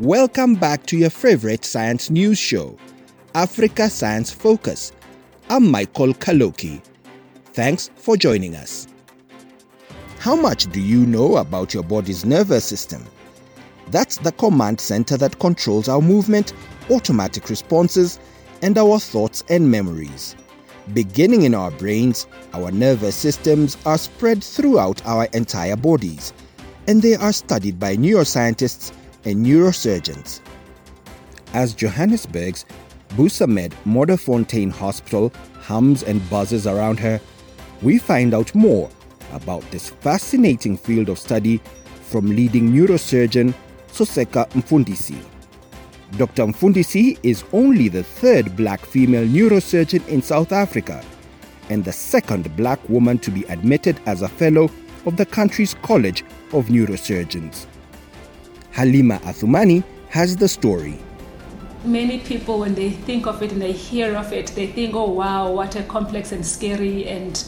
Welcome back to your favorite science news show, Africa Science Focus. I'm Michael Kaloki. Thanks for joining us. How much do you know about your body's nervous system? That's the command center that controls our movement, automatic responses, and our thoughts and memories. Beginning in our brains, our nervous systems are spread throughout our entire bodies, and they are studied by neuroscientists and neurosurgeons. As Johannesburg's Busamed Modderfontein Hospital hums and buzzes around her, we find out more about this fascinating field of study from leading neurosurgeon Soseka Mfundisi. Dr. Mfundisi is only the third black female neurosurgeon in South Africa and the second black woman to be admitted as a fellow of the country's College of Neurosurgeons. Halima Athumani has the story. Many people, when they think of it and they hear of it, they think, oh wow, what a complex and scary and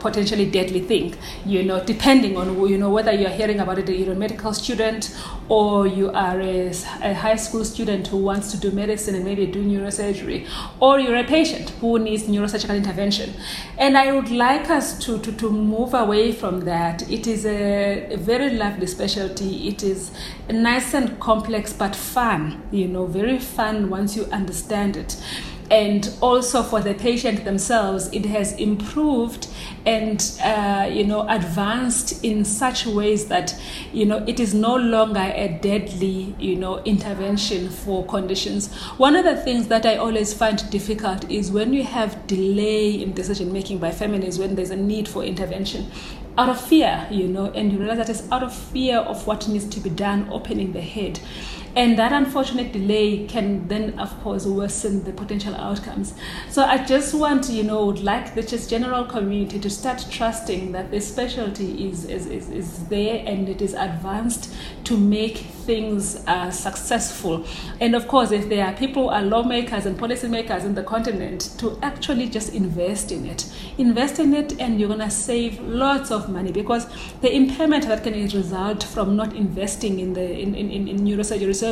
potentially deadly thing. You know, depending on whether you're hearing about it, you're a medical student or you are a high school student who wants to do medicine and maybe do neurosurgery, or you're a patient who needs neurosurgical intervention. And I would like us to move away from that. It is a very lovely specialty. It is nice and complex, but fun, very fun once you understand it. And also for the patient themselves, it has improved and advanced in such ways that it is no longer a deadly intervention for conditions. One of the things that I always find difficult is when you have delay in decision making by families when there's a need for intervention out of fear, and you realize that it's out of fear of what needs to be done, opening the head. And that unfortunate delay can then, of course, worsen the potential outcomes. So I just want, would like the just general community to start trusting that this specialty is there and it is advanced to make things successful. And of course, if there are people, are lawmakers and policymakers in the continent, to actually just invest in it. Invest in it and you're going to save lots of money, because the impairment that can result from not investing in neurosurgery services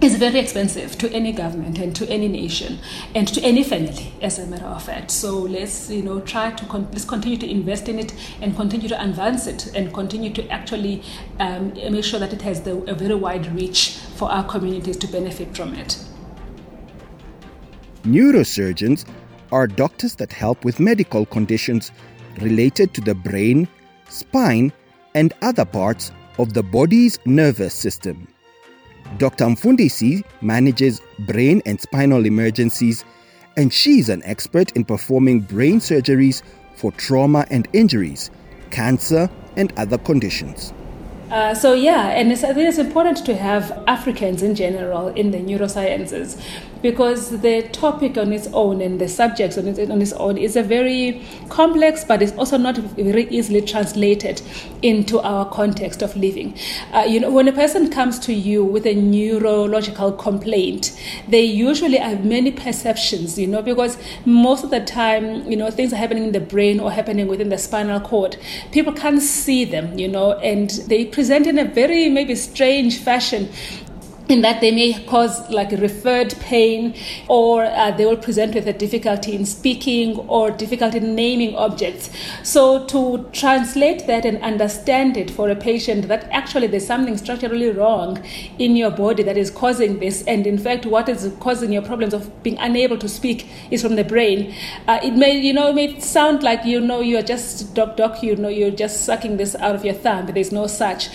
is very expensive to any government and to any nation and to any family, as a matter of fact. So let's try to let's continue to invest in it and continue to advance it and continue to actually make sure that it has a very wide reach for our communities to benefit from it. Neurosurgeons are doctors that help with medical conditions related to the brain, spine, and other parts of the body's nervous system. Dr. Mfundisi manages brain and spinal emergencies, and she's an expert in performing brain surgeries for trauma and injuries, cancer, and other conditions. I think it's important to have Africans in general in the neurosciences, because the topic on its own and the subjects on its own is a very complex, but it's also not very easily translated into our context of living. When a person comes to you with a neurological complaint, they usually have many perceptions, because most of the time, things are happening in the brain or happening within the spinal cord. People can't see them, and they present in a very maybe strange fashion, in that they may cause like referred pain, or they will present with a difficulty in speaking or difficulty in naming objects. So to translate that and understand it for a patient, that actually there's something structurally wrong in your body that is causing this, and in fact what is causing your problems of being unable to speak is from the brain. It may it may sound like you're just doc, you're just sucking this out of your thumb, but there's no such.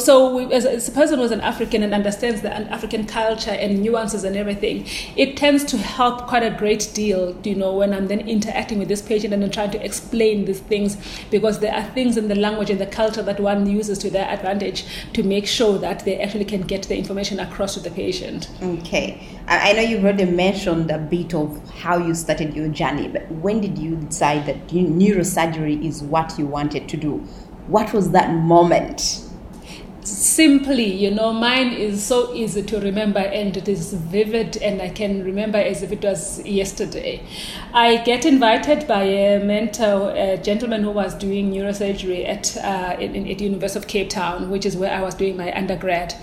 So as a person who's an African and understands the African culture and nuances and everything, it tends to help quite a great deal, when I'm then interacting with this patient and then trying to explain these things, because there are things in the language and the culture that one uses to their advantage to make sure that they actually can get the information across to the patient. Okay. I know you've already mentioned a bit of how you started your journey, but when did you decide that neurosurgery is what you wanted to do? What was that moment? Simply, mine is so easy to remember and it is vivid, and I can remember as if it was yesterday. I get invited by a mentor, a gentleman who was doing neurosurgery at the University of Cape Town, which is where I was doing my undergrad.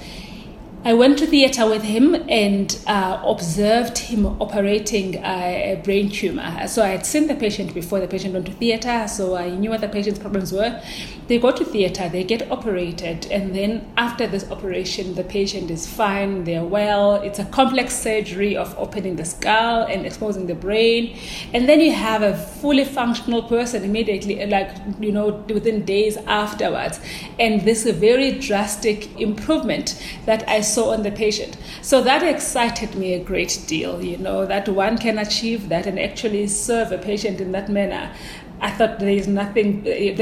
I went to theater with him and observed him operating a brain tumor. So I had seen the patient before the patient went to theater, so I knew what the patient's problems were. They go to theater, they get operated, and then after this operation, the patient is fine, they're well. It's a complex surgery of opening the skull and exposing the brain. And then you have a fully functional person immediately, like, you know, within days afterwards. And this is a very drastic improvement that I saw on the patient. So that excited me a great deal, you know, that one can achieve that and actually serve a patient in that manner. I thought there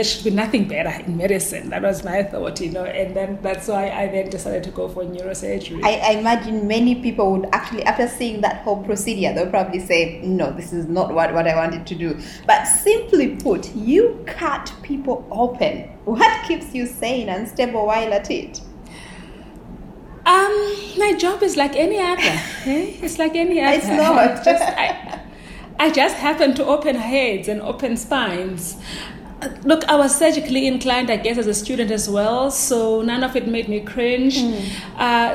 should be nothing better in medicine. That was my thought, you know, and then that's why I then decided to go for neurosurgery. I imagine many people would actually, after seeing that whole procedure, they'll probably say, no, this is not what I wanted to do. But simply put, you cut people open. What keeps you sane and stable while at it? My job is like any other. It's like any other. It's not. I just happen to open heads and open spines. Look, I was surgically inclined, I guess, as a student as well, so none of it made me cringe.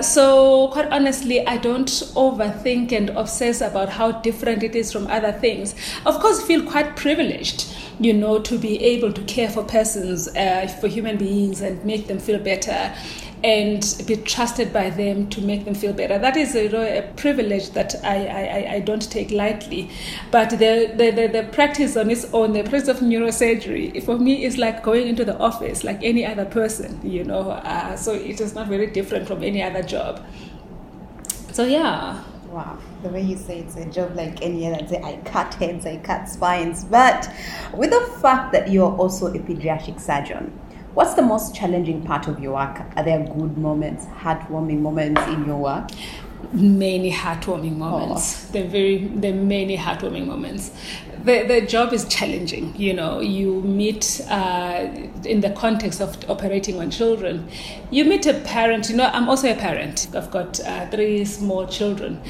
So quite honestly, I don't overthink and obsess about how different it is from other things. Of course, I feel quite privileged, you know, to be able to care for persons, for human beings, and make them feel better, and be trusted by them to make them feel better. That is a privilege that I don't take lightly. But the practice on its own, the practice of neurosurgery, for me is like going into the office like any other person, you know. So it is not very different from any other job. So yeah. Wow, the way you say it's a job like any other, I cut heads, I cut spines. But with the fact that you're also a pediatric surgeon, what's the most challenging part of your work? Are there good moments, heartwarming moments in your work? Many heartwarming moments. There are many heartwarming moments. The job is challenging, you know. You meet, in the context of operating on children, you meet a parent, you know, I'm also a parent. I've got three small children.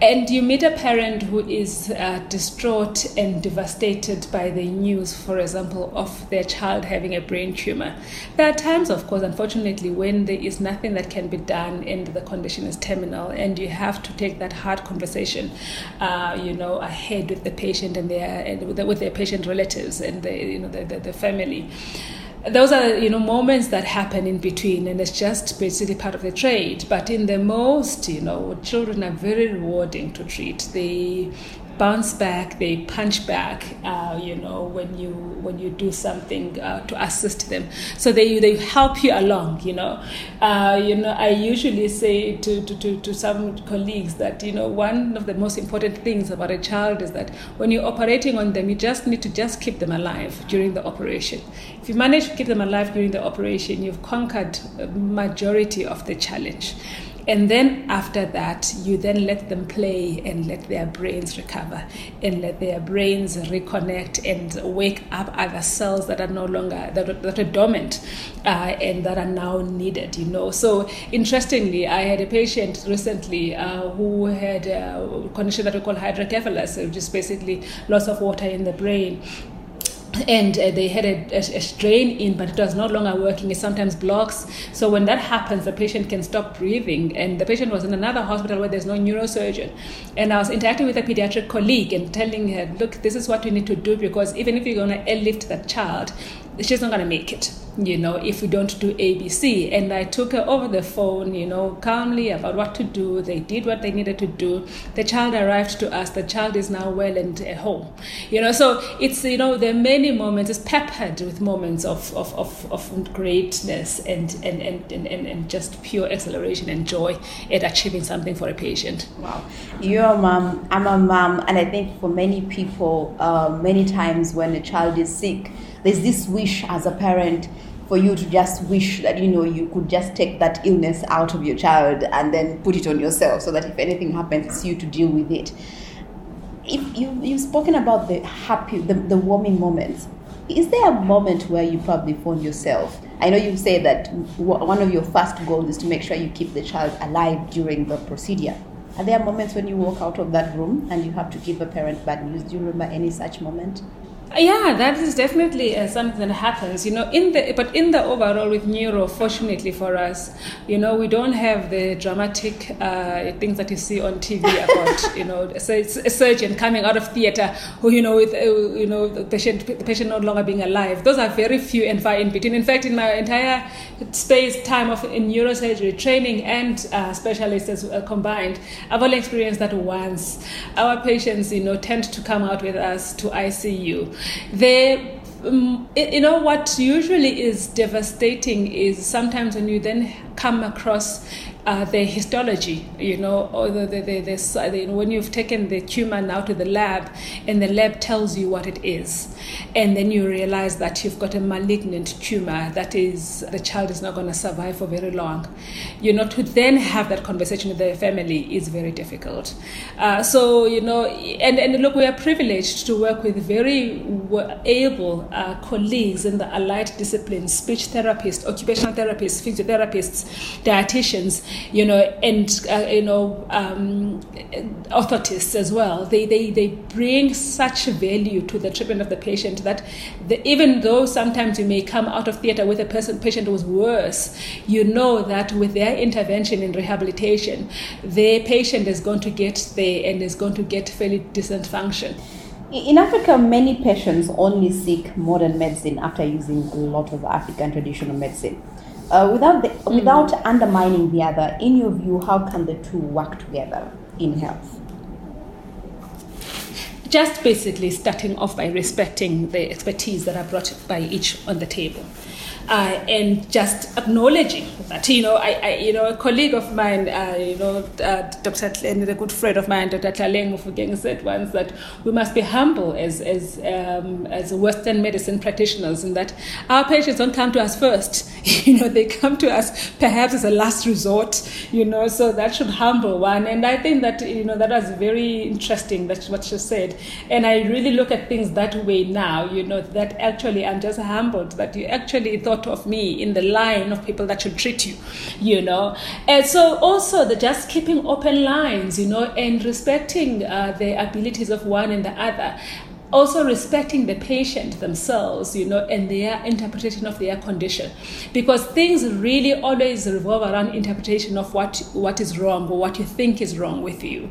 And you meet a parent who is distraught and devastated by the news, for example, of their child having a brain tumor. There are times, of course, unfortunately, when there is nothing that can be done and the condition is terminal, and you have to take that hard conversation, you know, ahead with the patient and their patient relatives and the family. Those are, you know, moments that happen in between, and it's just basically part of the trade. But in the most, you know, children are very rewarding to treat. They bounce back, they punch back, you know, when you do something to assist them. So they help you along, you know. I usually say to some colleagues that, you know, one of the most important things about a child is that when you're operating on them, you just need to just keep them alive during the operation. If you manage to keep them alive during the operation, you've conquered a majority of the challenge. And then after that, you then let them play and let their brains recover and let their brains reconnect and wake up other cells that are no longer, that are dormant and that are now needed, you know. So interestingly, I had a patient recently who had a condition that we call hydrocephalus, which is basically loss of water in the brain. And they had a drain in, but it was no longer working. It sometimes blocks. So when that happens, the patient can stop breathing. And the patient was in another hospital where there's no neurosurgeon. And I was interacting with a pediatric colleague and telling her, look, this is what we need to do, because even if you're going to airlift that child, she's not going to make it, you know, if we don't do ABC. And I took her over the phone, you know, calmly about what to do. They did what they needed to do. The child arrived to us. The child is now well and at home, you know. So it's, you know, there are many moments. It's peppered with moments of greatness and just pure exhilaration and joy at achieving something for a patient. Wow. You're a mom. I'm a mom. And I think for many people, many times when a child is sick, there's this wish as a parent for you to just wish that, you know, you could just take that illness out of your child and then put it on yourself, so that if anything happens, it's you to deal with it. If you've spoken about the happy, the warming moments, is there a moment where you probably found yourself? I know you say that one of your first goals is to make sure you keep the child alive during the procedure. Are there moments when you walk out of that room and you have to give a parent bad news? Do you remember any such moment? Yeah, that is definitely something that happens, in the overall with neuro, fortunately for us, we don't have the dramatic things that you see on TV about, a surgeon coming out of theater who, the patient no longer being alive. Those are very few and far in between. In fact, in my entire time in neurosurgery training and specialists combined, I've only experienced that once. Our patients, tend to come out with us to ICU. What usually is devastating is sometimes when you then come across the histology, or when you've taken the tumor now to the lab and the lab tells you what it is, and then you realize that you've got a malignant tumor, that is, the child is not going to survive for very long. To then have that conversation with the family is very difficult. And look, we are privileged to work with very able colleagues in the allied disciplines, speech therapists, occupational therapists, physiotherapists, dietitians, orthotists as well. They bring such value to the treatment of the patient that even though sometimes you may come out of theater with a patient who was worse, that with their intervention in rehabilitation, the patient is going to get there and is going to get fairly decent function. In Africa, many patients only seek modern medicine after using a lot of African traditional medicine. Without undermining the other, in your view, how can the two work together in health? Just basically starting off by respecting the expertise that are brought by each on the table. And just acknowledging that, a colleague of mine, Dr. Tlaleng, a good friend of mine, Dr. Tlaleng, said once that we must be humble as Western medicine practitioners, in that our patients don't come to us first. They come to us perhaps as a last resort. So that should humble one. And I think that that was very interesting. That's what she said. And I really look at things that way now. That actually I'm just humbled that you actually thought of me in the line of people that should treat you, And so also the just keeping open lines, and respecting the abilities of one and the other. Also respecting the patient themselves, and their interpretation of their condition, because things really always revolve around interpretation of what is wrong or what you think is wrong with you,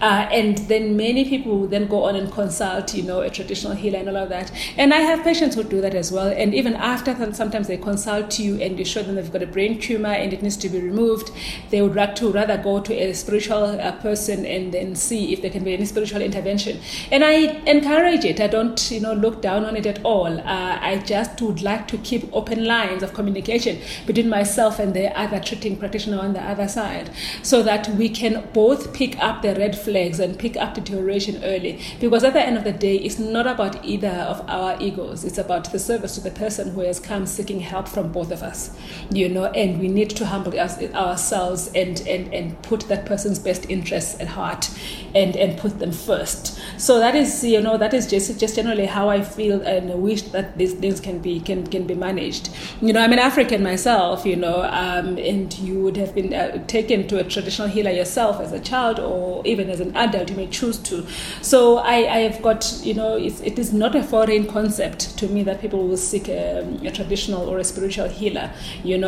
and then many people will then go on and consult, a traditional healer and all of that. And I have patients who do that as well. And even after that, sometimes they consult you and you show them they've got a brain tumor and it needs to be removed. They would rather go to a spiritual person and then see if there can be any spiritual intervention. And I encourage it. I don't, look down on it at all. I just would like to keep open lines of communication between myself and the other treating practitioner on the other side, so that we can both pick up the red flags and pick up deterioration early. Because at the end of the day, it's not about either of our egos. It's about the service to the person who has come seeking help from both of us, and we need to humble ourselves and put that person's best interests at heart and put them first. So that is, that is just generally how I feel and wish that these things can be managed. I'm an African myself, and you would have been taken to a traditional healer yourself as a child, or even as an adult, you may choose to. So I have got, it is not a foreign concept to me that people will seek a traditional or a spiritual healer,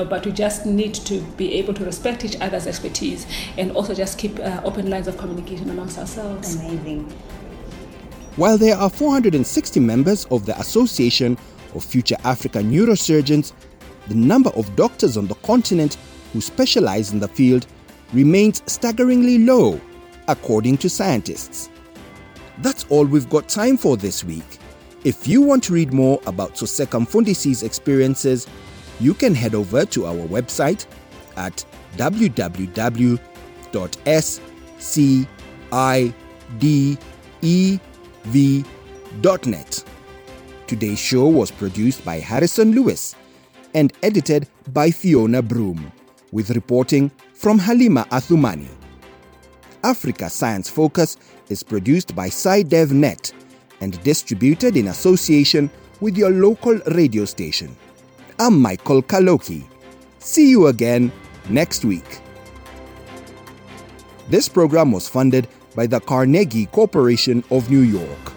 but we just need to be able to respect each other's expertise and also just keep open lines of communication amongst ourselves. Amazing. While there are 460 members of the Association of Future African Neurosurgeons, the number of doctors on the continent who specialize in the field remains staggeringly low, according to scientists. That's all we've got time for this week. If you want to read more about Soseka Mfundisi's experiences, you can head over to our website at www.scidev.net. Today's show was produced by Harrison Lewis and edited by Fiona Broom, with reporting from Halima Athumani. Africa Science Focus is produced by SciDevNet and distributed in association with your local radio station. I'm Michael Kaloki. See you again next week. This program was funded by the Carnegie Corporation of New York.